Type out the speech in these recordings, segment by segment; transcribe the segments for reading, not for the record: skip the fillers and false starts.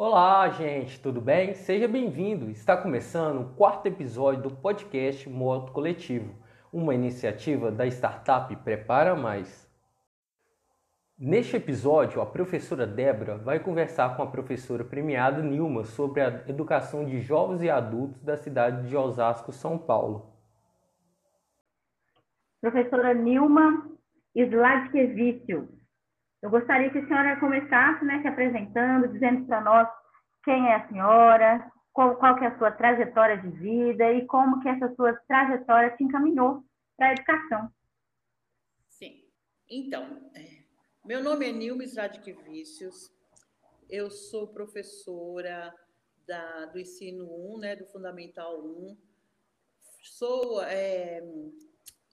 Olá, gente, tudo bem? Seja bem-vindo! Está começando o quarto episódio do podcast Moto Coletivo, uma iniciativa da startup Prepara Mais. Neste episódio, a professora Débora vai conversar com a professora premiada Nilma sobre a educação de jovens e adultos da cidade de Osasco, São Paulo. Professora Nilma Sladkevicius, eu gostaria que a senhora começasse, se apresentando, dizendo para nós quem é a senhora, qual que é a sua trajetória de vida e como que essa sua trajetória te encaminhou para a educação. Sim. Então, meu nome é Nilma Sladkevicius, eu sou professora do Ensino 1, do Fundamental 1, sou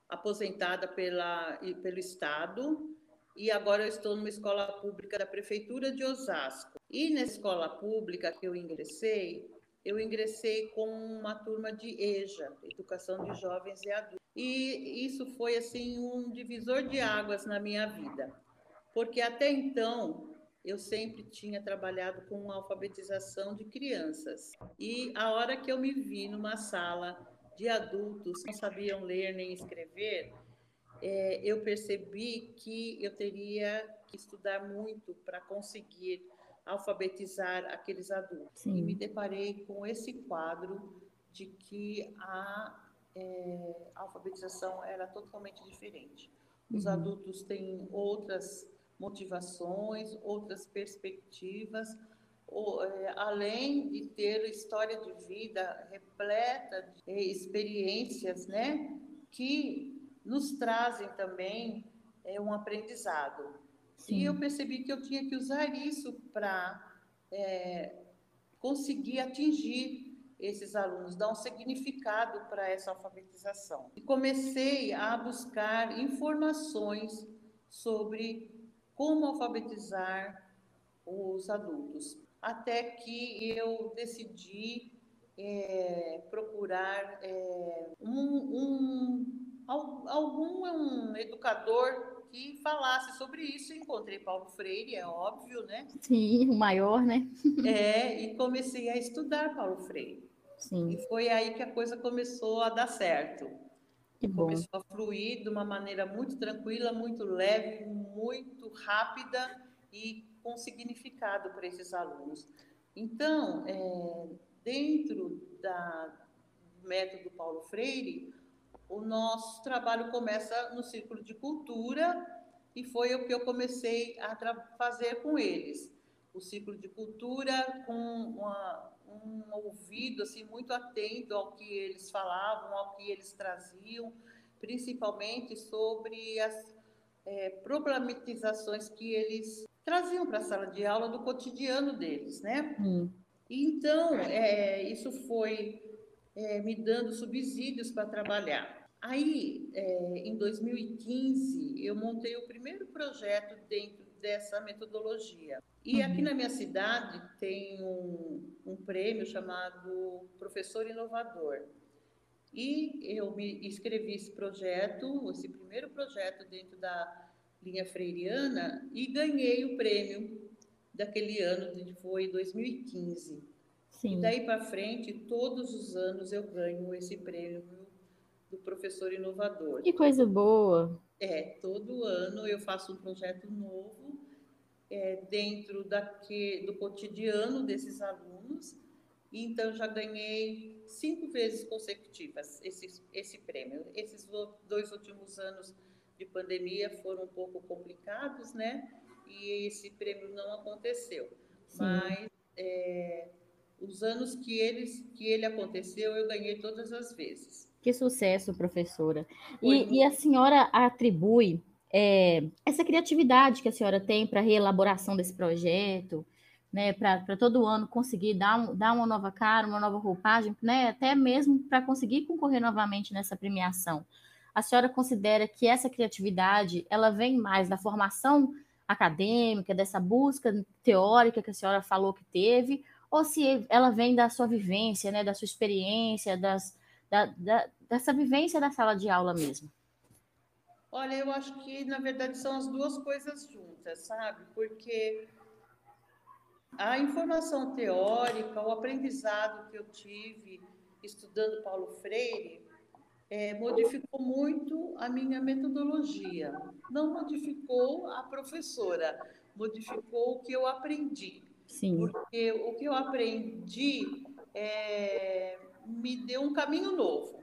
aposentada pelo Estado, e agora eu estou numa escola pública da Prefeitura de Osasco. E na escola pública que eu ingressei com uma turma de EJA, Educação de Jovens e Adultos. E isso foi, um divisor de águas na minha vida, porque até então eu sempre tinha trabalhado com a alfabetização de crianças. E a hora que eu me vi numa sala de adultos que não sabiam ler nem escrever, eu percebi que eu teria que estudar muito para conseguir alfabetizar aqueles adultos. Sim. E me deparei com esse quadro de que a alfabetização era totalmente diferente. Os adultos têm outras motivações, outras perspectivas, além de ter história de vida repleta de experiências, que nos trazem também um aprendizado. Sim. E eu percebi que eu tinha que usar isso para conseguir atingir esses alunos, dar um significado para essa alfabetização. E comecei a buscar informações sobre como alfabetizar os adultos, até que eu decidi procurar algum educador que falasse sobre isso. Encontrei Paulo Freire, é óbvio, Sim, o maior, e comecei a estudar Paulo Freire. Sim. E foi aí que a coisa começou a dar certo. Que bom. Começou a fluir de uma maneira muito tranquila, muito leve, muito rápida e com significado para esses alunos. Então, dentro do método Paulo Freire, o nosso trabalho começa no círculo de cultura e foi o que eu comecei a fazer com eles. O círculo de cultura com um ouvido muito atento ao que eles falavam, ao que eles traziam, principalmente sobre as problematizações que eles traziam para a sala de aula do cotidiano deles, Então, isso foi me dando subsídios para trabalhar. Aí, em 2015, eu montei o primeiro projeto dentro dessa metodologia. E aqui na minha cidade tem um prêmio chamado Professor Inovador. E eu me inscrevi esse primeiro projeto dentro da linha freiriana e ganhei o prêmio daquele ano, que foi 2015. Sim. E daí para frente, todos os anos eu ganho esse prêmio do Professor Inovador. Que coisa boa! Todo ano eu faço um projeto novo dentro do cotidiano desses alunos. Então, já ganhei 5 vezes consecutivas esse prêmio. Esses 2 últimos anos de pandemia foram um pouco complicados, E esse prêmio não aconteceu. Sim. Mas os anos que ele aconteceu, eu ganhei todas as vezes. Que sucesso, professora. E a senhora atribui essa criatividade que a senhora tem para a reelaboração desse projeto, para todo ano conseguir dar uma nova cara, uma nova roupagem, até mesmo para conseguir concorrer novamente nessa premiação. A senhora considera que essa criatividade ela vem mais da formação acadêmica, dessa busca teórica que a senhora falou que teve, ou se ela vem da sua vivência, da sua experiência, dessa vivência da sala de aula mesmo? Olha, eu acho que, na verdade, são as duas coisas juntas, sabe? Porque a informação teórica, o aprendizado que eu tive estudando Paulo Freire, modificou muito a minha metodologia. Não modificou a professora, modificou o que eu aprendi. Sim. Porque o que eu aprendi me deu um caminho novo.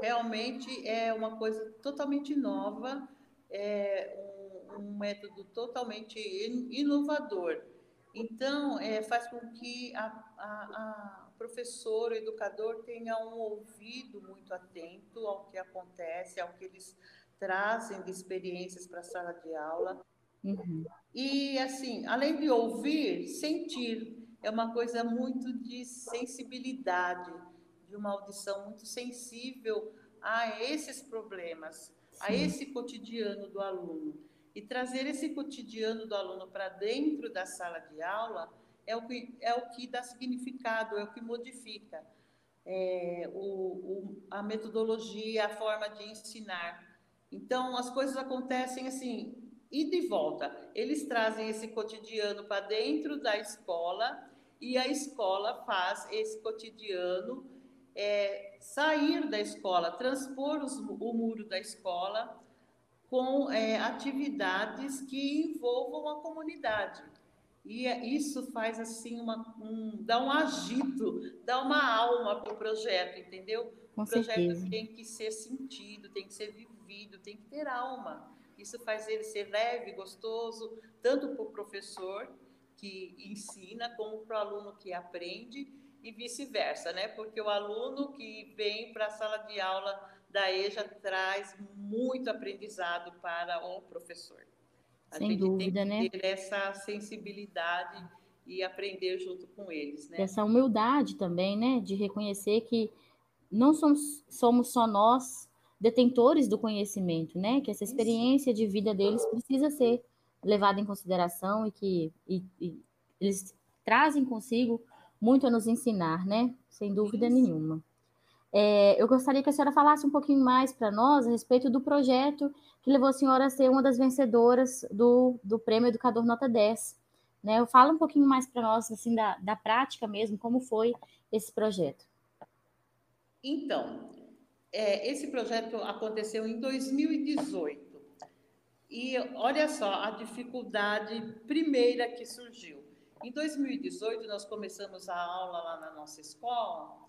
Realmente é uma coisa totalmente nova, um método totalmente inovador. Então, faz com que a professora, o educador, tenha um ouvido muito atento ao que acontece, ao que eles trazem de experiências para a sala de aula. Uhum. E, assim, além de ouvir, sentir. É uma coisa muito de sensibilidade, de uma audição muito sensível a esses problemas, sim, a esse cotidiano do aluno. E trazer esse cotidiano do aluno para dentro da sala de aula é o que dá significado, é o que modifica a metodologia, a forma de ensinar. Então, as coisas acontecem assim, e de volta. Eles trazem esse cotidiano para dentro da escola e a escola faz esse cotidiano sair da escola, transpor o muro da escola com atividades que envolvam a comunidade. E isso faz assim dá um agito, dá uma alma para o projeto, entendeu? O projeto tem que ser sentido, tem que ser vivido, tem que ter alma. Isso faz ele ser leve, gostoso, tanto para o professor que ensina, como para o aluno que aprende e vice-versa, né? Porque o aluno que vem para a sala de aula da EJA traz muito aprendizado para o professor. Sem dúvida, né? A gente tem que ter essa sensibilidade e aprender junto com eles, né? Essa humildade também, né? De reconhecer que não somos só nós, detentores do conhecimento, né? Que essa experiência de vida deles precisa ser levada em consideração e que eles trazem consigo muito a nos ensinar, né? Sem dúvida nenhuma. Eu gostaria que a senhora falasse um pouquinho mais para nós a respeito do projeto que levou a senhora a ser uma das vencedoras do Prêmio Educador Nota 10. Né? Eu falo um pouquinho mais para nós assim, da prática mesmo, como foi esse projeto. Então, esse projeto aconteceu em 2018. E olha só a dificuldade primeira que surgiu. Em 2018, nós começamos a aula lá na nossa escola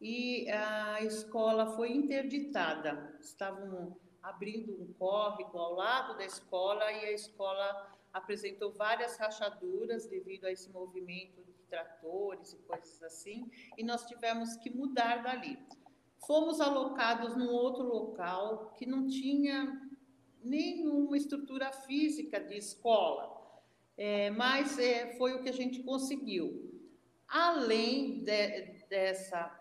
e a escola foi interditada. Estavam abrindo um córrego ao lado da escola e a escola apresentou várias rachaduras devido a esse movimento de tratores e coisas assim. E nós tivemos que mudar dali. Fomos alocados num outro local que não tinha nenhuma estrutura física de escola, mas foi o que a gente conseguiu. Além dessa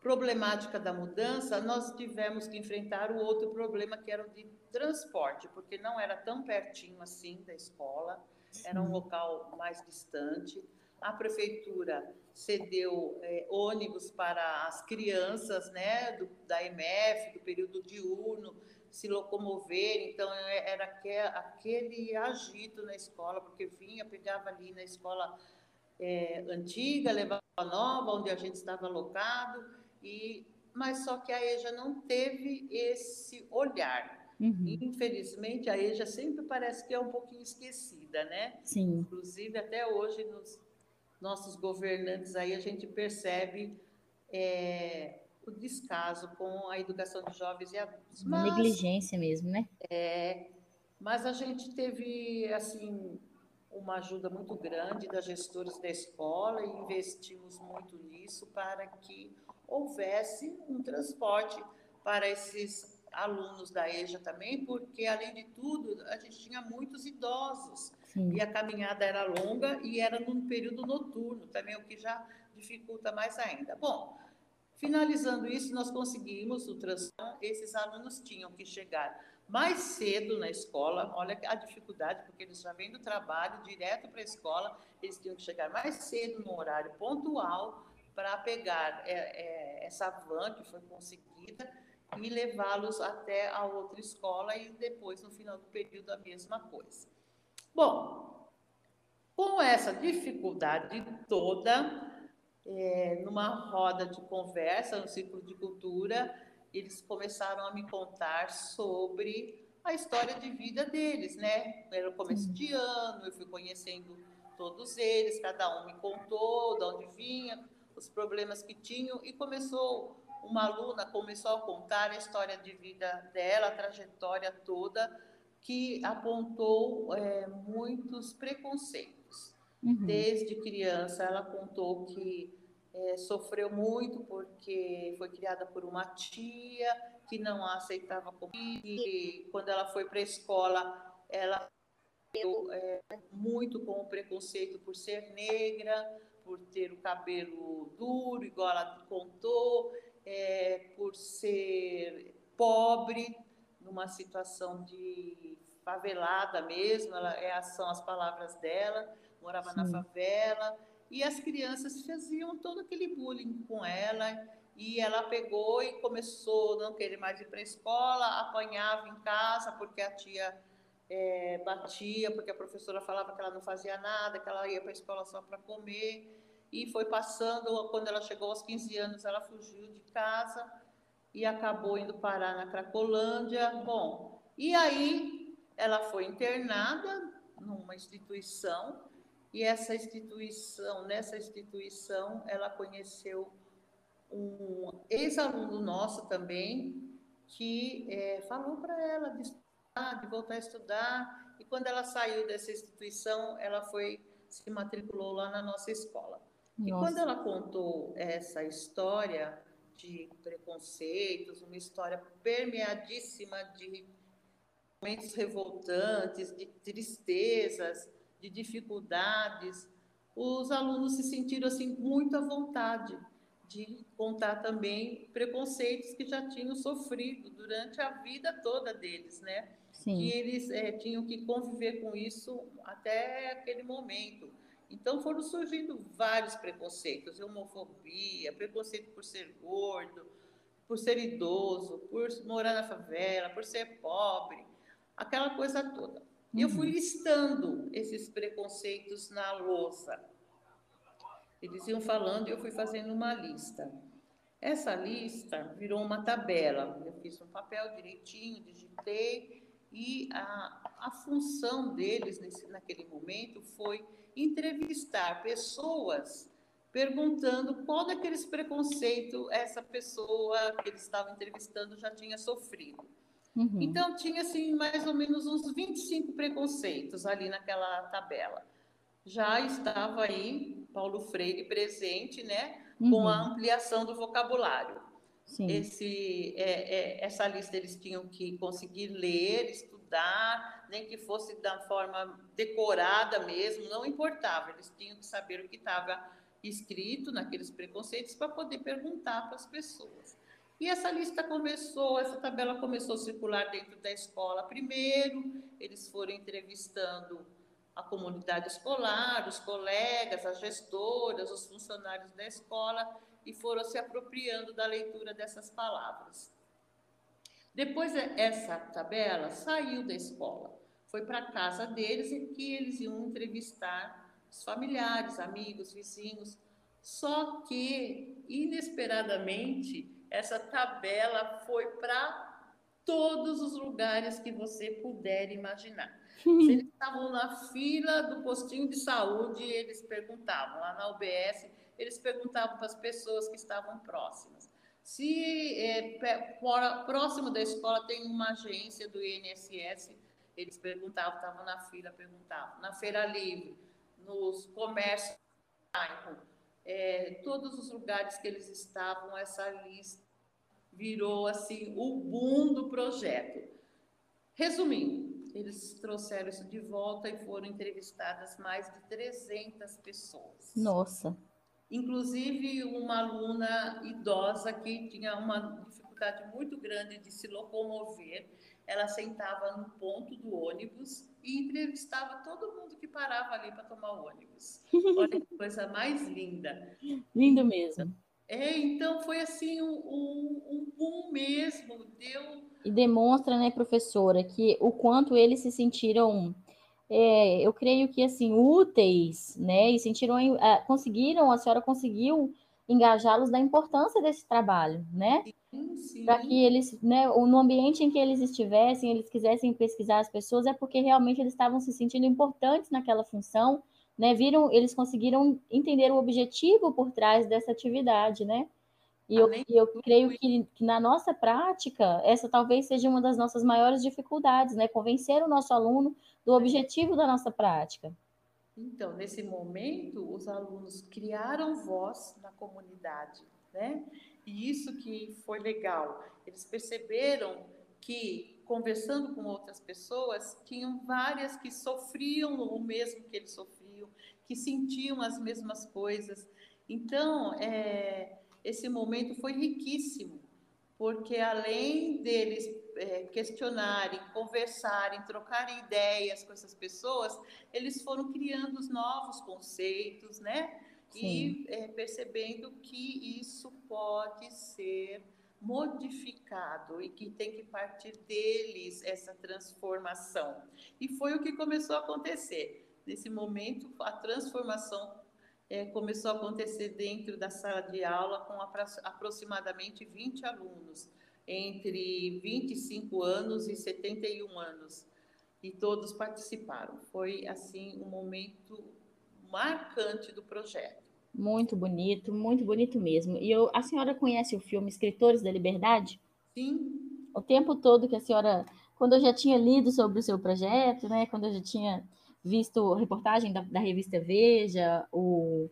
problemática da mudança, nós tivemos que enfrentar o outro problema, que era o de transporte, porque não era tão pertinho assim da escola, era um local mais distante. A prefeitura cedeu ônibus para as crianças, né, da EMEF, do período diurno, se locomover. Então, era aquele agito na escola, porque vinha, pegava ali na escola antiga, levava a nova, onde a gente estava alocado. Mas só que a EJA não teve esse olhar. Uhum. Infelizmente, a EJA sempre parece que é um pouquinho esquecida, né? Sim. Inclusive, até hoje, nossos governantes aí, a gente percebe o descaso com a educação de jovens e adultos. Uma negligência mesmo, né? Mas a gente teve, assim, uma ajuda muito grande das gestoras da escola e investimos muito nisso para que houvesse um transporte para esses alunos da EJA também, porque, além de tudo, a gente tinha muitos idosos. Sim. E a caminhada era longa e era num período noturno, também o que já dificulta mais ainda. Bom, finalizando isso, nós conseguimos o transporte. Esses alunos tinham que chegar mais cedo na escola, olha a dificuldade, porque eles já vêm do trabalho direto para a escola, eles tinham que chegar mais cedo no horário pontual para pegar essa van que foi conseguida e levá-los até a outra escola e depois, no final do período, a mesma coisa. Bom, Com essa dificuldade toda, numa roda de conversa, num círculo de cultura, eles começaram a me contar sobre a história de vida deles, né? Era o começo de ano, eu fui conhecendo todos eles, cada um me contou de onde vinha, os problemas que tinham, e uma aluna começou a contar a história de vida dela, a trajetória toda, que apontou muitos preconceitos. Uhum. Desde criança, ela contou que sofreu muito porque foi criada por uma tia que não a aceitava comida, e quando ela foi para a escola, ela sofreu muito com o preconceito por ser negra, por ter o cabelo duro, igual ela contou, por ser pobre, numa situação de favelada mesmo, são as palavras dela, morava Sim. na favela, e as crianças faziam todo aquele bullying com ela, e ela pegou e começou a não querer mais ir para a escola, apanhava em casa porque a tia batia, porque a professora falava que ela não fazia nada, que ela ia para a escola só para comer, e foi passando. Quando ela chegou aos 15 anos, ela fugiu de casa e acabou indo parar na Cracolândia. Bom, e aí ela foi internada numa instituição, e nessa instituição, ela conheceu um ex-aluno nosso também, que falou para ela de estudar, de voltar a estudar, e quando ela saiu dessa instituição, ela se matriculou lá na nossa escola. Nossa. E quando ela contou essa história de preconceitos, uma história permeadíssima de momentos revoltantes, de tristezas, de dificuldades, os alunos se sentiram assim muito à vontade de contar também preconceitos que já tinham sofrido durante a vida toda deles, né? Sim. Que eles tinham que conviver com isso até aquele momento. Então, foram surgindo vários preconceitos, homofobia, preconceito por ser gordo, por ser idoso, por morar na favela, por ser pobre, aquela coisa toda. Uhum. Eu fui listando esses preconceitos na lousa. Eles iam falando e eu fui fazendo uma lista. Essa lista virou uma tabela. Eu fiz um papel direitinho, digitei, e a função deles naquele momento foi entrevistar pessoas perguntando qual daqueles preconceitos essa pessoa que eles estavam entrevistando já tinha sofrido. Uhum. Então, tinha assim, mais ou menos uns 25 preconceitos ali naquela tabela. Já estava aí Paulo Freire presente, né? Uhum. Com a ampliação do vocabulário. Sim. Essa lista eles tinham que conseguir ler, estudar, nem que fosse da forma decorada mesmo, não importava. Eles tinham que saber o que estava escrito naqueles preconceitos para poder perguntar para as pessoas. E essa tabela começou a circular dentro da escola primeiro. Eles foram entrevistando a comunidade escolar, os colegas, as gestoras, os funcionários da escola, e foram se apropriando da leitura dessas palavras. Depois, essa tabela saiu da escola, foi para a casa deles, em que eles iam entrevistar os familiares, amigos, vizinhos. Só que, inesperadamente, essa tabela foi para todos os lugares que você puder imaginar. Se eles estavam na fila do postinho de saúde, eles perguntavam, lá na UBS, eles perguntavam para as pessoas que estavam próximas. Se próximo da escola tem uma agência do INSS, eles perguntavam, estavam na fila, perguntavam. Na feira livre, nos comércios, todos os lugares que eles estavam, essa lista virou assim o boom do projeto. Resumindo, eles trouxeram isso de volta e foram entrevistadas mais de 300 pessoas. Nossa! Inclusive uma aluna idosa que tinha uma dificuldade muito grande de se locomover. Ela sentava no ponto do ônibus e entrevistava todo mundo que parava ali para tomar o ônibus. Olha que coisa mais linda. Lindo mesmo. Então foi assim um boom mesmo, deu... E demonstra, né, professora, que o quanto eles se sentiram eu creio que, assim, úteis, né? E sentiram, conseguiram, a senhora conseguiu engajá-los da importância desse trabalho, né? Para que eles, né, no ambiente em que eles estivessem, eles quisessem pesquisar as pessoas, é porque realmente eles estavam se sentindo importantes naquela função, né? Viram, eles conseguiram entender o objetivo por trás dessa atividade, né? E eu creio que na nossa prática, essa talvez seja uma das nossas maiores dificuldades, né? Convencer o nosso aluno do objetivo da nossa prática. Então, nesse momento, os alunos criaram voz na comunidade, né? E isso que foi legal. Eles perceberam que, conversando com outras pessoas, tinham várias que sofriam o mesmo que eles sofriam, que sentiam as mesmas coisas. Então, esse momento foi riquíssimo, porque além deles questionarem, conversarem, trocarem ideias com essas pessoas, eles foram criando os novos conceitos, né? Sim. E percebendo que isso pode ser modificado e que tem que partir deles essa transformação. E foi o que começou a acontecer. Nesse momento, a transformação começou a acontecer dentro da sala de aula com aproximadamente 20 alunos, entre 25 anos e 71 anos, e todos participaram. Foi, assim, um momento marcante do projeto. Muito bonito mesmo. E a senhora conhece o filme Escritores da Liberdade? Sim. O tempo todo que a senhora... Quando eu já tinha lido sobre o seu projeto, né? Quando eu já tinha visto a reportagem da revista Veja, o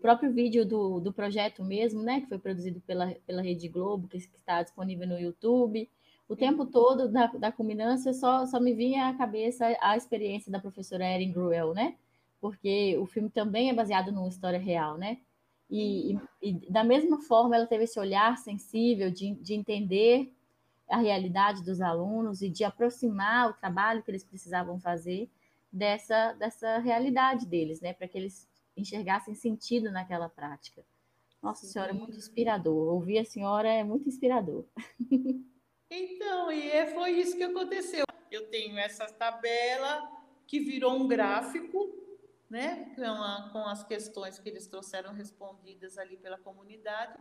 próprio vídeo do projeto mesmo, né, que foi produzido pela Rede Globo, que está disponível no YouTube. O tempo todo da culminância só me vinha à cabeça a experiência da professora Erin Gruwell, né? Porque o filme também é baseado numa história real, né? E da mesma forma ela teve esse olhar sensível de entender a realidade dos alunos e de aproximar o trabalho que eles precisavam fazer dessa realidade deles, né? Para que eles enxergassem sentido naquela prática. Nossa, sim, senhora, é muito inspirador. Ouvir a senhora é muito inspirador. Então, foi isso que aconteceu. Eu tenho essa tabela que virou um gráfico, né? Com as questões que eles trouxeram respondidas ali pela comunidade.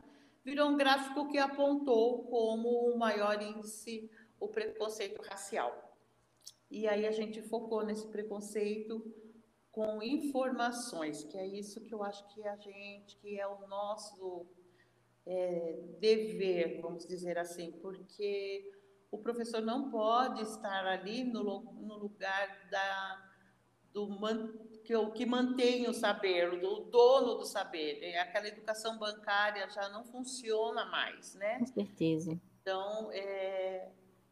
Virou um gráfico que apontou como o maior índice o preconceito racial. E aí a gente focou nesse preconceito com informações, que é isso que eu acho que é o nosso dever, vamos dizer assim, porque o professor não pode estar ali no lugar que mantém o saber, o dono do saber. Aquela educação bancária já não funciona mais, né? Com certeza. Então,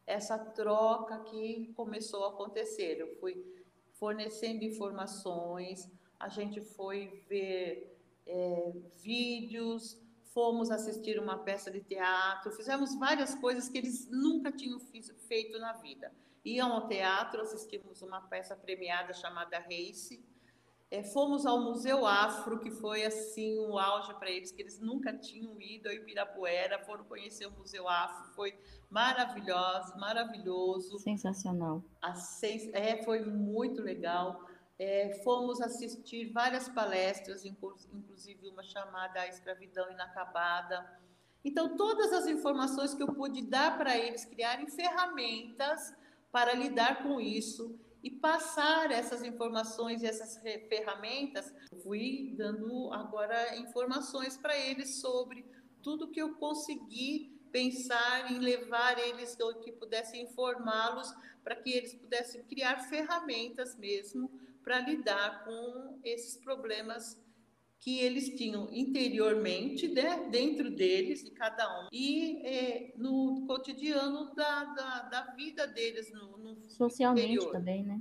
essa troca que começou a acontecer. Eu fui fornecendo informações, a gente foi ver vídeos, fomos assistir uma peça de teatro, fizemos várias coisas que eles nunca tinham feito na vida. Iam ao teatro, assistimos uma peça premiada chamada Race, fomos ao Museu Afro, que foi assim um auge para eles, que eles nunca tinham ido ao Ibirapuera, foram conhecer o Museu Afro, foi maravilhoso. Sensacional. Foi muito legal. Fomos assistir várias palestras, inclusive uma chamada A Escravidão Inacabada. Então, todas as informações que eu pude dar para eles criarem ferramentas para lidar com isso, e passar essas informações e essas ferramentas, fui dando agora informações para eles sobre tudo que eu consegui pensar em levar eles, que pudessem informá-los, para que eles pudessem criar ferramentas mesmo para lidar com esses problemas que eles tinham interiormente, né, dentro deles, de cada um, e no cotidiano da vida deles, no socialmente interior, também, né?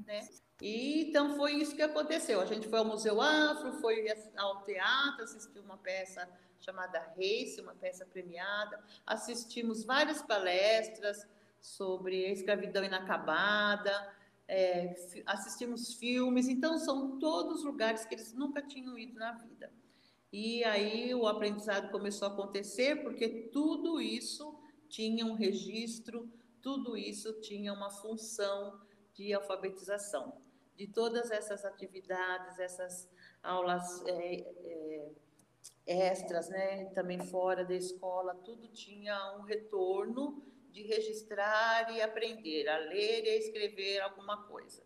E então foi isso que aconteceu. A gente foi ao Museu Afro, foi ao teatro, assistiu uma peça chamada Race, uma peça premiada, assistimos várias palestras sobre a escravidão inacabada, assistimos filmes. Então são todos lugares que eles nunca tinham ido na vida. E aí o aprendizado começou a acontecer, porque tudo isso tinha um registro, tudo isso tinha uma função de alfabetização, de todas essas atividades, essas aulas extras, né, também fora da escola, tudo tinha um retorno de registrar e aprender a ler e a escrever alguma coisa.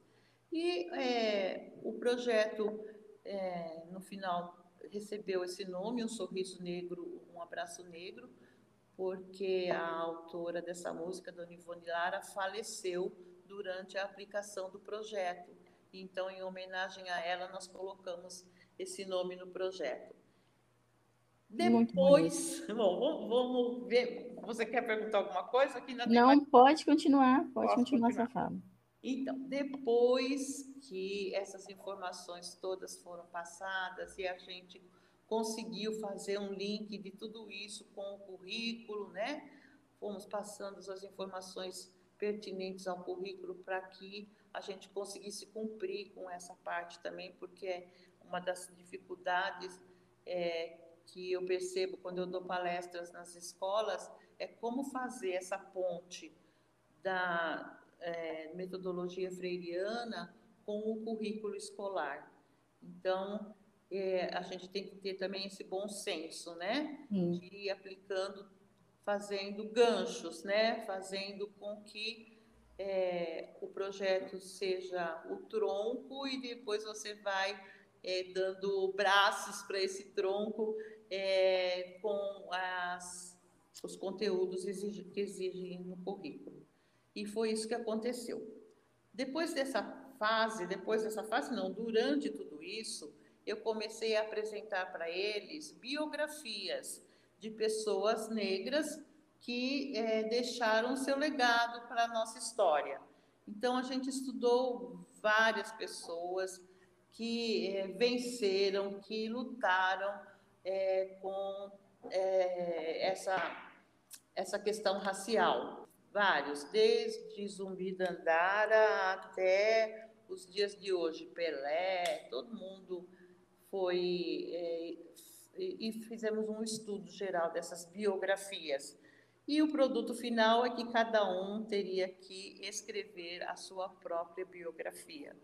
E o projeto, no final, recebeu esse nome, Um Sorriso Negro, Um Abraço Negro, porque a autora dessa música, Dona Ivone Lara, faleceu durante a aplicação do projeto. Então, em homenagem a ela, nós colocamos esse nome no projeto. Depois, bom, vamos ver, você quer perguntar alguma coisa? Aqui na Não, mais... pode continuar sua fala. Então, depois que essas informações todas foram passadas e a gente conseguiu fazer um link de tudo isso com o currículo, né? Fomos passando as informações pertinentes ao currículo para que a gente conseguisse cumprir com essa parte também, porque é uma das dificuldades que eu percebo quando eu dou palestras nas escolas, é como fazer essa ponte da metodologia freiriana com o currículo escolar. Então, a gente tem que ter também esse bom senso, né? De ir aplicando, fazendo ganchos, né? Fazendo com que o projeto seja o tronco e depois você vai dando braços para esse tronco com os conteúdos que exigem no currículo. E foi isso que aconteceu. Durante tudo isso, eu comecei a apresentar para eles biografias de pessoas negras que deixaram seu legado para a nossa história. Então, a gente estudou várias pessoas que venceram, que lutaram com essa questão racial. Vários, desde Zumbi Dandara até os dias de hoje, Pelé, todo mundo foi... e fizemos um estudo geral dessas biografias. E o produto final é que cada um teria que escrever a sua própria biografia.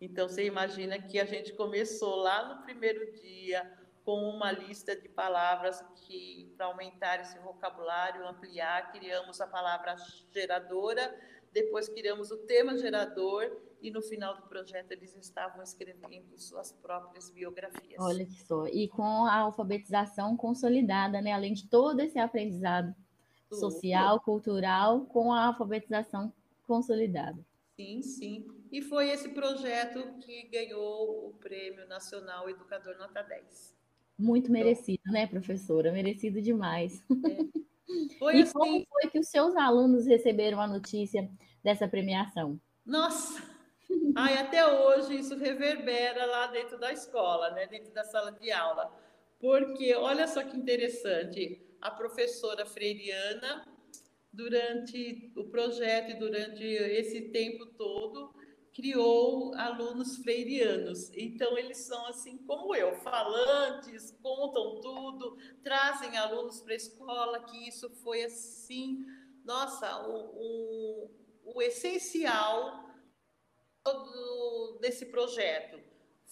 Então, você imagina que a gente começou lá no primeiro dia com uma lista de palavras que, para aumentar esse vocabulário, ampliar, criamos a palavra geradora, depois criamos o tema gerador e, no final do projeto, eles estavam escrevendo suas próprias biografias. Olha que só! E com a alfabetização consolidada, né? Além de todo esse aprendizado social, cultural, com a alfabetização consolidada. Sim, sim. E foi esse projeto que ganhou o Prêmio Nacional Educador Nota 10. Muito merecido, né, professora? Merecido demais. Foi assim... Como foi que os seus alunos receberam a notícia dessa premiação? Nossa! Ai, até hoje isso reverbera lá dentro da escola, né? Dentro da sala de aula. Porque, olha só que interessante, a professora freiriana... durante o projeto e durante esse tempo todo, criou alunos freirianos. Então, eles são assim como eu, falantes, contam tudo, trazem alunos para a escola, que isso foi assim, nossa, o essencial desse projeto.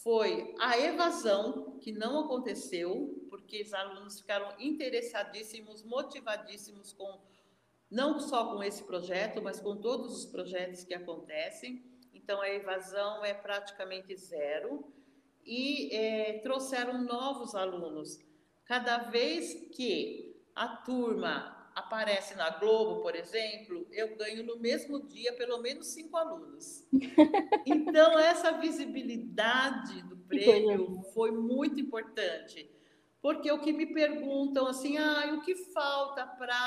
Foi a evasão, que não aconteceu, porque os alunos ficaram interessadíssimos, motivadíssimos com... não só com esse projeto, mas com todos os projetos que acontecem. Então, a evasão é praticamente zero. E trouxeram novos alunos. Cada vez que a turma aparece na Globo, por exemplo, eu ganho no mesmo dia pelo menos 5 alunos. Então, essa visibilidade do prêmio foi muito importante. Porque o que me perguntam, assim, o que falta para...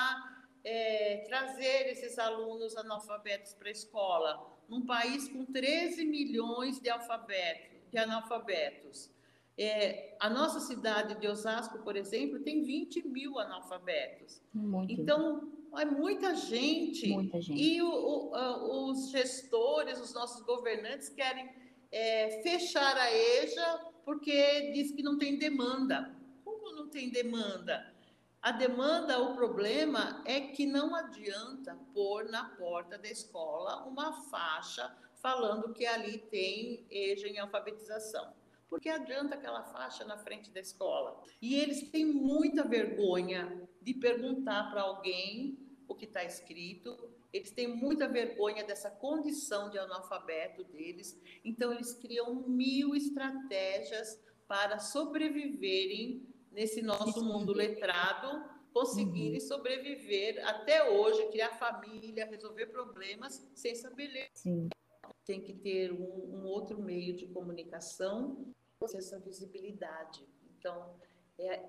trazer esses alunos analfabetos para a escola, num país com 13 milhões de analfabetos. A nossa cidade de Osasco, por exemplo, tem 20 mil analfabetos. Muito. Então, é muita gente. Muita gente. E os gestores, os nossos governantes querem fechar a EJA porque diz que não tem demanda. Como não tem demanda? A demanda, o problema é que não adianta pôr na porta da escola uma faixa falando que ali tem EJA em alfabetização. Porque adianta aquela faixa na frente da escola. E eles têm muita vergonha de perguntar para alguém o que está escrito, eles têm muita vergonha dessa condição de analfabeto deles, então eles criam 1.000 estratégias para sobreviverem nesse nosso mundo letrado, conseguirem sobreviver até hoje, criar família, resolver problemas sem saber ler. Sim. Tem que ter um outro meio de comunicação, essa visibilidade. Então,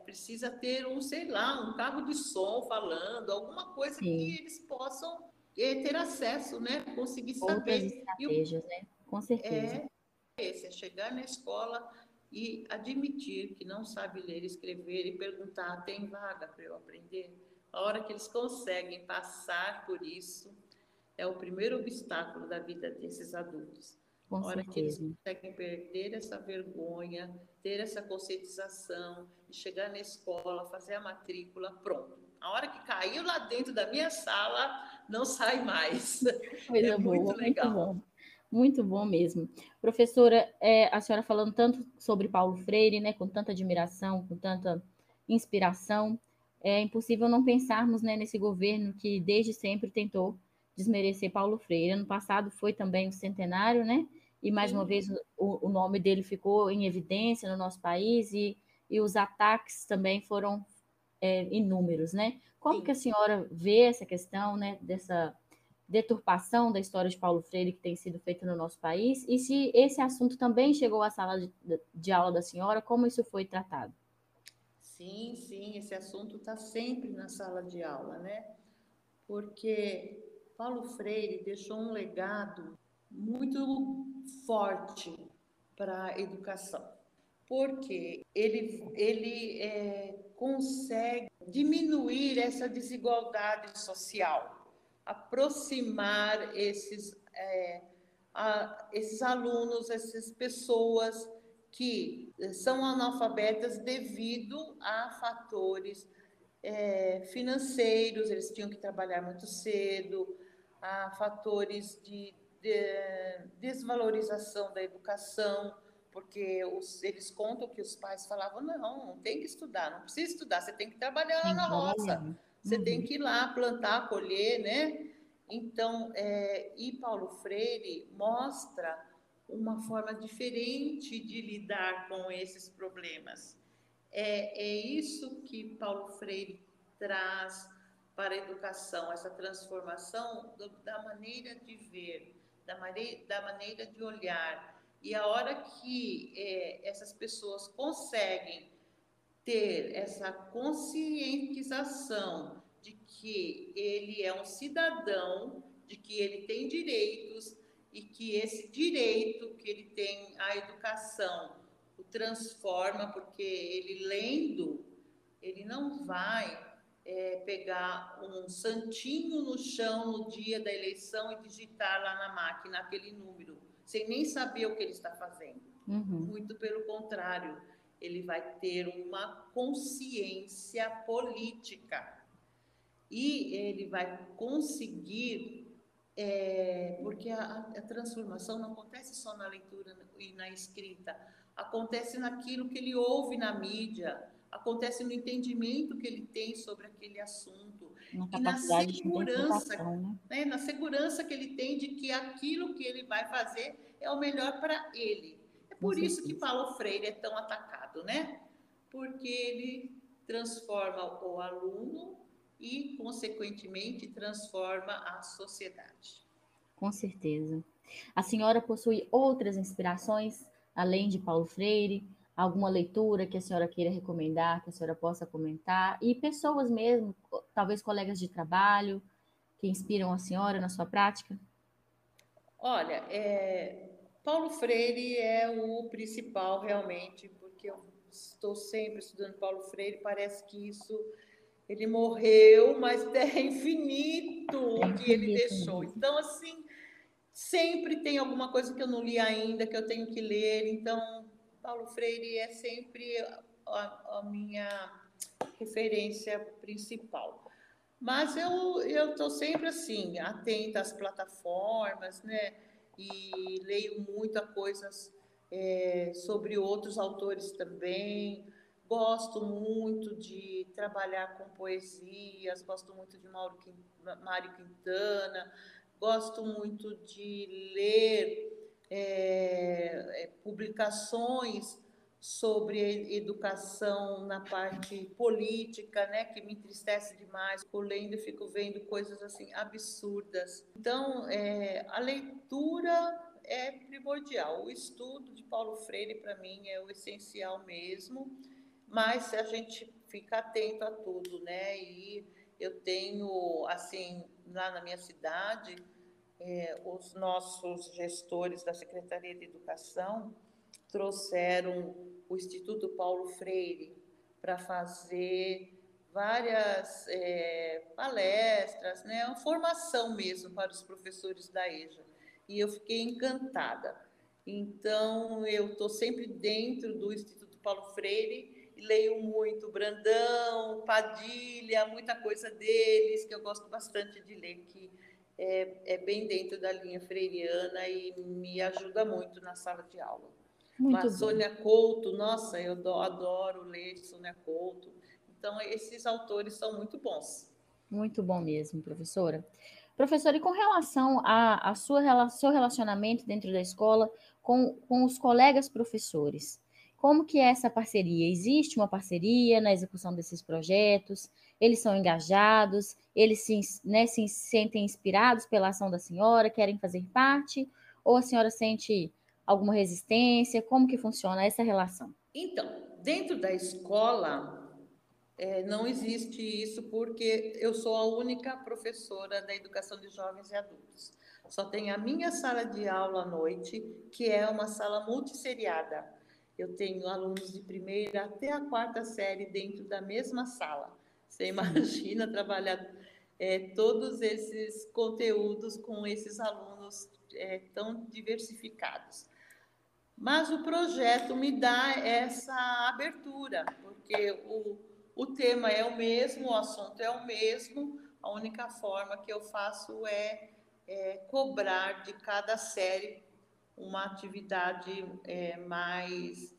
precisa ter sei lá, um carro de som falando, alguma coisa que eles possam ter acesso, né? Conseguir saber. Estratégias, né? Com certeza. É chegar na escola e admitir que não sabe ler, escrever e perguntar, tem vaga para eu aprender? A hora que eles conseguem passar por isso, é o primeiro obstáculo da vida desses adultos. A hora que eles conseguem perder essa vergonha, ter essa conscientização, chegar na escola, fazer a matrícula, pronto. A hora que caiu lá dentro da minha sala, não sai mais. Coisa boa, muito legal. Muito bom mesmo. Professora, a senhora falando tanto sobre Paulo Freire, né, com tanta admiração, com tanta inspiração, é impossível não pensarmos, né, nesse governo que desde sempre tentou desmerecer Paulo Freire. Ano passado foi também o centenário, né? E mais uma vez o nome dele ficou em evidência no nosso país e os ataques também foram inúmeros, né? Como que a senhora vê essa questão, né, dessa deturpação da história de Paulo Freire que tem sido feita no nosso país? E se esse assunto também chegou à sala de aula da senhora, como isso foi tratado? Sim, sim, esse assunto está sempre na sala de aula, né? Porque Paulo Freire deixou um legado muito forte para a educação, porque ele consegue diminuir essa desigualdade social, aproximar esses alunos, essas pessoas que são analfabetas devido a fatores financeiros, eles tinham que trabalhar muito cedo, a fatores de desvalorização da educação, porque eles contam que os pais falavam, não tem que estudar, não precisa estudar, você tem que trabalhar lá na roça, você tem que ir lá plantar, colher, né? Então, e Paulo Freire mostra uma forma diferente de lidar com esses problemas. É isso que Paulo Freire traz para a educação, essa transformação da maneira de ver, da maneira de olhar. E a hora que essas pessoas conseguem ter essa conscientização de que ele é um cidadão, de que ele tem direitos e que esse direito que ele tem à educação o transforma, porque ele lendo, ele não vai pegar um santinho no chão no dia da eleição e digitar lá na máquina aquele número, sem nem saber o que ele está fazendo. Muito pelo contrário, ele vai ter uma consciência política e ele vai conseguir, porque a transformação não acontece só na leitura e na escrita, acontece naquilo que ele ouve na mídia, acontece no entendimento que ele tem sobre aquele assunto e na segurança, né? Na segurança que ele tem de que aquilo que ele vai fazer é o melhor para ele. É por isso que Paulo Freire é tão atacado, né? Porque ele transforma o aluno e, consequentemente, transforma a sociedade. Com certeza. A senhora possui outras inspirações além de Paulo Freire, alguma leitura que a senhora queira recomendar, que a senhora possa comentar, e pessoas mesmo, talvez colegas de trabalho, que inspiram a senhora na sua prática? Olha, Paulo Freire é o principal realmente, porque eu estou sempre estudando Paulo Freire, parece que ele morreu, mas é infinito o que ele deixou. Então, assim, sempre tem alguma coisa que eu não li ainda, que eu tenho que ler. Então, Paulo Freire é sempre a minha referência principal. Mas eu estou sempre, assim, atenta às plataformas, né? e leio muita coisas sobre outros autores também. Gosto muito de trabalhar com poesias, gosto muito de Mário Quintana, gosto muito de ler publicações sobre educação na parte política, né, que me entristece demais. Fico lendo e fico vendo coisas assim absurdas. Então, a leitura é primordial. O estudo de Paulo Freire, para mim, é o essencial mesmo, mas a gente fica atento a tudo, né? E eu tenho, assim, lá na minha cidade, os nossos gestores da Secretaria de Educação trouxeram o Instituto Paulo Freire para fazer várias palestras, né? Uma formação mesmo para os professores da EJA. E eu fiquei encantada. Então, eu estou sempre dentro do Instituto Paulo Freire e leio muito Brandão, Padilha, muita coisa deles, que eu gosto bastante de ler, que é bem dentro da linha freiriana e me ajuda muito na sala de aula. Mas Sônia Couto, nossa, eu adoro ler Sônia Couto. Então, esses autores são muito bons. Muito bom mesmo, professora. Professora, e com relação ao seu relacionamento dentro da escola com os colegas professores, como que é essa parceria? Existe uma parceria na execução desses projetos? Eles são engajados? Eles se sentem inspirados pela ação da senhora? Querem fazer parte? Ou a senhora sente alguma resistência? Como que funciona essa relação? Então, dentro da escola, não existe isso porque eu sou a única professora da educação de jovens e adultos. Só tem a minha sala de aula à noite, que é uma sala multisseriada. Eu tenho alunos de primeira até a quarta série dentro da mesma sala. Você imagina trabalhar todos esses conteúdos com esses alunos tão diversificados. Mas o projeto me dá essa abertura, porque o tema é o mesmo, o assunto é o mesmo, a única forma que eu faço é cobrar de cada série uma atividade mais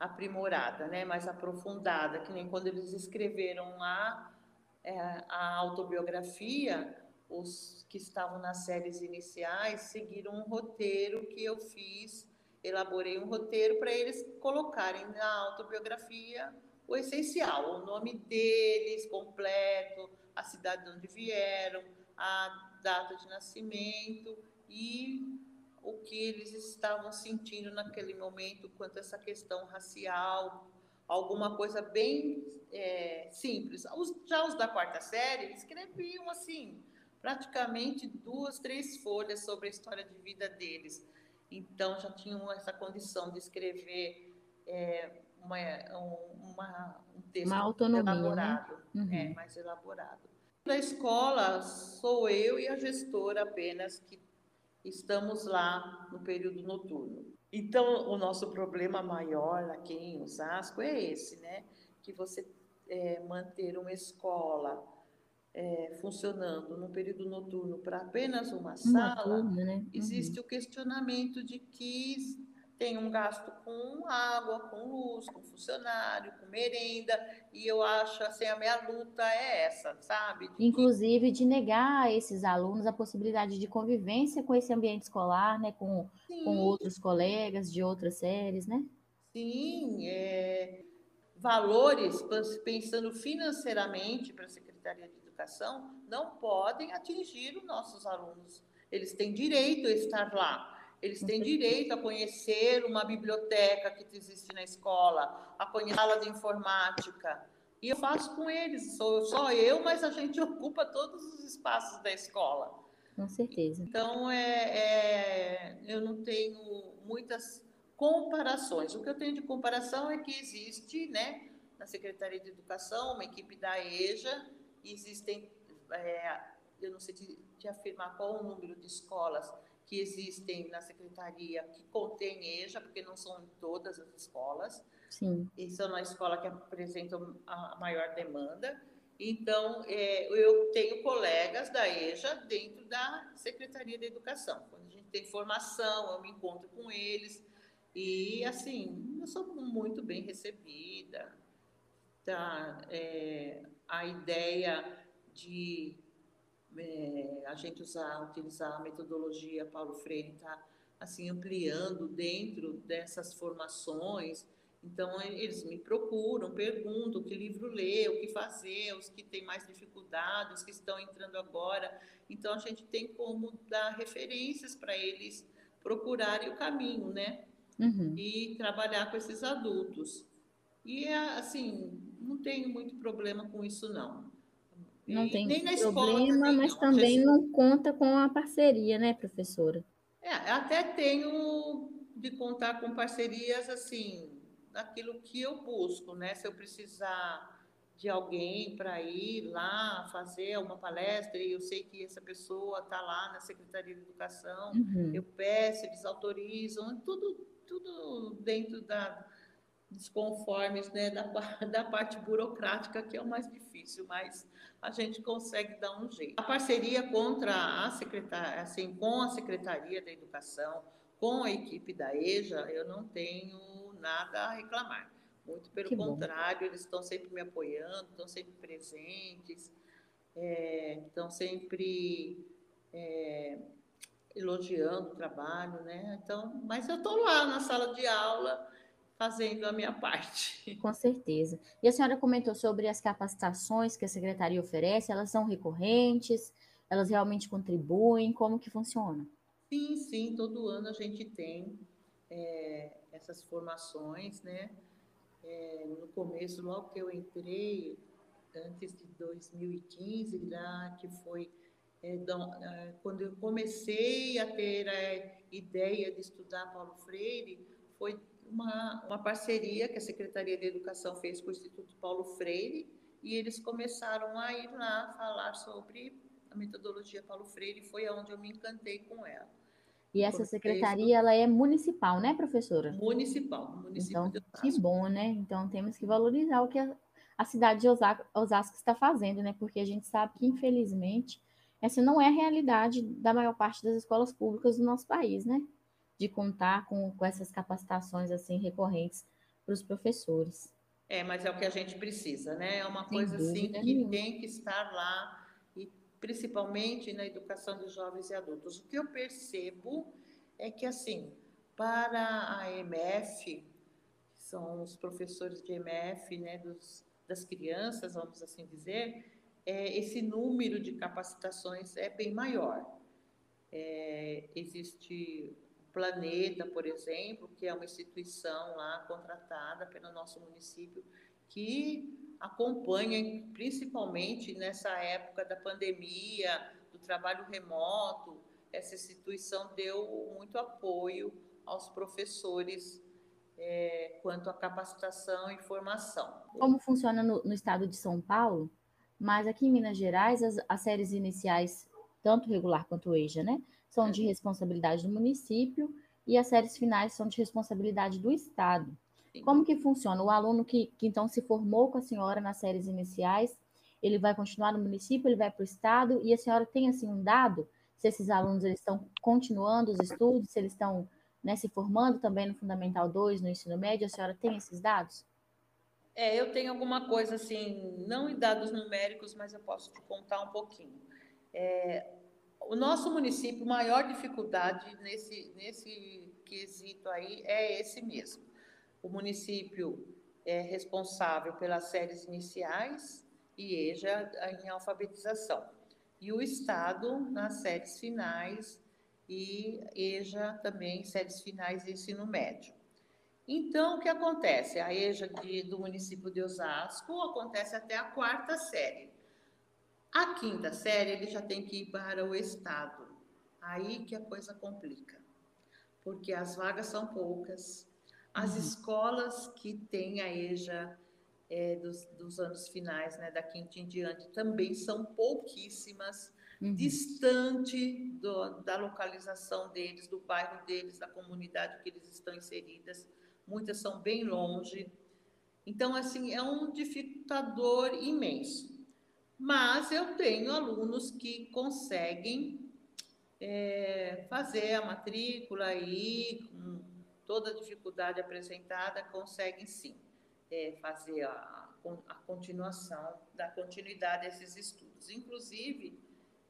aprimorada, né? Mais aprofundada, que nem quando eles escreveram lá a autobiografia, os que estavam nas séries iniciais seguiram um roteiro que eu fiz. Elaborei um roteiro para eles colocarem na autobiografia o essencial, o nome deles completo, a cidade de onde vieram, a data de nascimento e o que eles estavam sentindo naquele momento quanto a essa questão racial, alguma coisa bem simples. Já os da quarta série escreviam assim, praticamente 2, 3 folhas sobre a história de vida deles. Então, já tinham essa condição de escrever um texto elaborado, né? Uhum. Mais elaborado. Na escola, sou eu e a gestora apenas que estamos lá no período noturno. Então, o nosso problema maior aqui em Osasco é esse, né? Que você manter uma escola funcionando no período noturno para apenas uma sala, turma, né? Uhum. Existe o questionamento de que tem um gasto com água, com luz, com funcionário, com merenda, e eu acho assim, a minha luta é essa, sabe? Inclusive de negar a esses alunos a possibilidade de convivência com esse ambiente escolar, né? Com outros colegas de outras séries, né? Sim, valores, pensando financeiramente para a Secretaria de Educação, não podem atingir os nossos alunos. Eles têm direito a estar lá, eles têm direito a conhecer uma biblioteca que existe na escola, a conhecer a sala de informática. E eu faço com eles, sou só eu, mas a gente ocupa todos os espaços da escola. Com certeza. Então, eu não tenho muitas comparações. O que eu tenho de comparação é que existe, né, na Secretaria de Educação, uma equipe da EJA, existem, eu não sei te afirmar qual o número de escolas que existem na secretaria que contém EJA, porque não são em todas as escolas. Sim. E são na escola que apresentam a maior demanda. Então, eu tenho colegas da EJA dentro da Secretaria da Educação. Quando a gente tem formação, eu me encontro com eles. E, assim, eu sou muito bem recebida. Tá? A ideia de a gente utilizar a metodologia Paulo Freire está assim, ampliando dentro dessas formações. Então, eles me procuram, perguntam que livro ler, o que fazer, os que têm mais dificuldade, os que estão entrando agora. Então, a gente tem como dar referências para eles procurarem o caminho, né? Uhum. E trabalhar com esses adultos. E, assim, não tenho muito problema com isso, não. Não tem problema, mas também não conta com a parceria, né, professora? Até tenho de contar com parcerias, assim, naquilo que eu busco, né? Se eu precisar de alguém para ir lá fazer uma palestra, e eu sei que essa pessoa está lá na Secretaria de Educação, uhum. Eu peço, eles autorizam, tudo dentro dos conformes, né? Da parte burocrática, que é o mais difícil, mas a gente consegue dar um jeito. A parceria assim, com a Secretaria da Educação, com a equipe da EJA, eu não tenho nada a reclamar. Muito pelo contrário, eles estão sempre me apoiando, estão sempre presentes, estão sempre elogiando o trabalho, né? Então, mas eu estou lá na sala de aula fazendo a minha parte. Com certeza. E a senhora comentou sobre as capacitações que a Secretaria oferece, elas são recorrentes, elas realmente contribuem, como que funciona? Sim, todo ano a gente tem essas formações, né? No começo, logo que eu entrei, antes de 2015, lá que foi quando eu comecei a ter a ideia de estudar Paulo Freire, foi uma parceria que a Secretaria de Educação fez com o Instituto Paulo Freire, e eles começaram a ir lá falar sobre a metodologia Paulo Freire, e foi onde eu me encantei com ela. E essa secretaria, ela é municipal, né, professora? Municipal, município de Osasco. Que bom, né? Então, temos que valorizar o que a cidade de Osasco está fazendo, né? Porque a gente sabe que, infelizmente, essa não é a realidade da maior parte das escolas públicas do nosso país, né? De contar com essas capacitações, assim, recorrentes para os professores. Mas é o que a gente precisa, né? É uma coisa, assim, que tem que estar lá, principalmente na educação dos jovens e adultos. O que eu percebo é que, assim, para a EMEF, que são os professores de EMEF, né, das crianças, vamos assim dizer, esse número de capacitações é bem maior. Existe o Planeta, por exemplo, que é uma instituição lá contratada pelo nosso município, que acompanha, principalmente nessa época da pandemia, do trabalho remoto, essa instituição deu muito apoio aos professores quanto à capacitação e formação. Como funciona no estado de São Paulo, mas aqui em Minas Gerais, as séries iniciais, tanto regular quanto EJA, né, são de responsabilidade do município, e as séries finais são de responsabilidade do estado. Como que funciona? O aluno que então se formou com a senhora nas séries iniciais, ele vai continuar no município, ele vai para o estado, e a senhora tem assim um dado se esses alunos eles estão continuando os estudos, se eles estão, né, se formando também no Fundamental 2, no ensino médio, a senhora tem esses dados? Eu tenho alguma coisa assim, não em dados numéricos, mas eu posso te contar um pouquinho. O nosso município, maior dificuldade nesse quesito aí é esse mesmo. O município é responsável pelas séries iniciais e EJA em alfabetização. E o estado nas séries finais e EJA também em séries finais de ensino médio. Então, o que acontece? A EJA do município de Osasco acontece até a 4ª série. A 5ª série ele já tem que ir para o estado. Aí que a coisa complica, porque as vagas são poucas. As escolas que têm a EJA dos anos finais, né, da 5ª em diante, também são pouquíssimas, distante da localização deles, do bairro deles, da comunidade que eles estão inseridas. Muitas são bem longe. Então, assim, é um dificultador imenso. Mas eu tenho alunos que conseguem fazer a matrícula e, com toda a dificuldade apresentada, conseguem sim fazer a continuação, dar continuidade a esses estudos. Inclusive,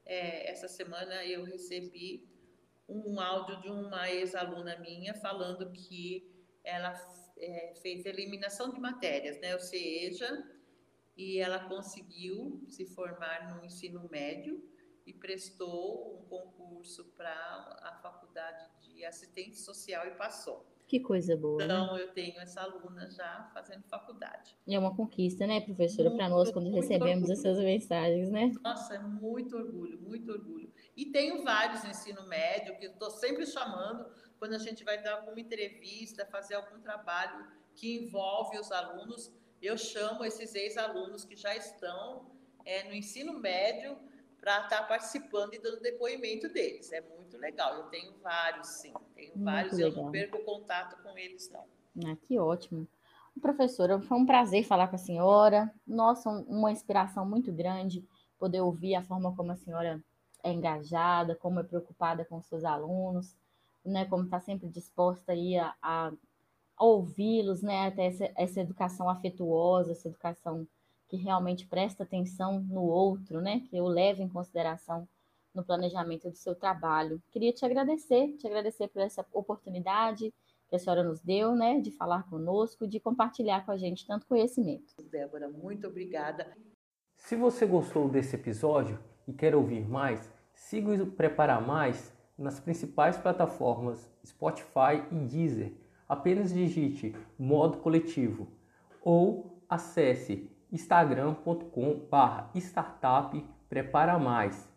essa semana eu recebi um áudio de uma ex-aluna minha falando que ela fez eliminação de matérias, né? O EJA, e ela conseguiu se formar no ensino médio e prestou um concurso para a faculdade de assistente social e passou. Que coisa boa. Então, né? Eu tenho essa aluna já fazendo faculdade. E é uma conquista, né, professora, para nós quando recebemos essas mensagens, né? Nossa, muito orgulho, muito orgulho. E tenho vários no ensino médio que eu estou sempre chamando quando a gente vai dar alguma entrevista, fazer algum trabalho que envolve os alunos. Eu chamo esses ex-alunos que já estão no ensino médio para estar participando e dando depoimento deles. É muito legal. Eu tenho vários, sim. Tenho muito vários. Legal. Eu não perco contato com eles, não. Ah, que ótimo. Professora, foi um prazer falar com a senhora. Nossa, uma inspiração muito grande poder ouvir a forma como a senhora é engajada, como é preocupada com os seus alunos, né? Como está sempre disposta aí a ouvi-los, né? Até essa educação afetuosa, essa educação que realmente presta atenção no outro, né? Que eu levo em consideração no planejamento do seu trabalho. Queria te agradecer por essa oportunidade que a senhora nos deu, né? De falar conosco, de compartilhar com a gente tanto conhecimento. Débora, muito obrigada. Se você gostou desse episódio e quer ouvir mais, siga o Prepara Mais nas principais plataformas Spotify e Deezer. Apenas digite Modo Coletivo ou acesse instagram.com/startup Prepara Mais.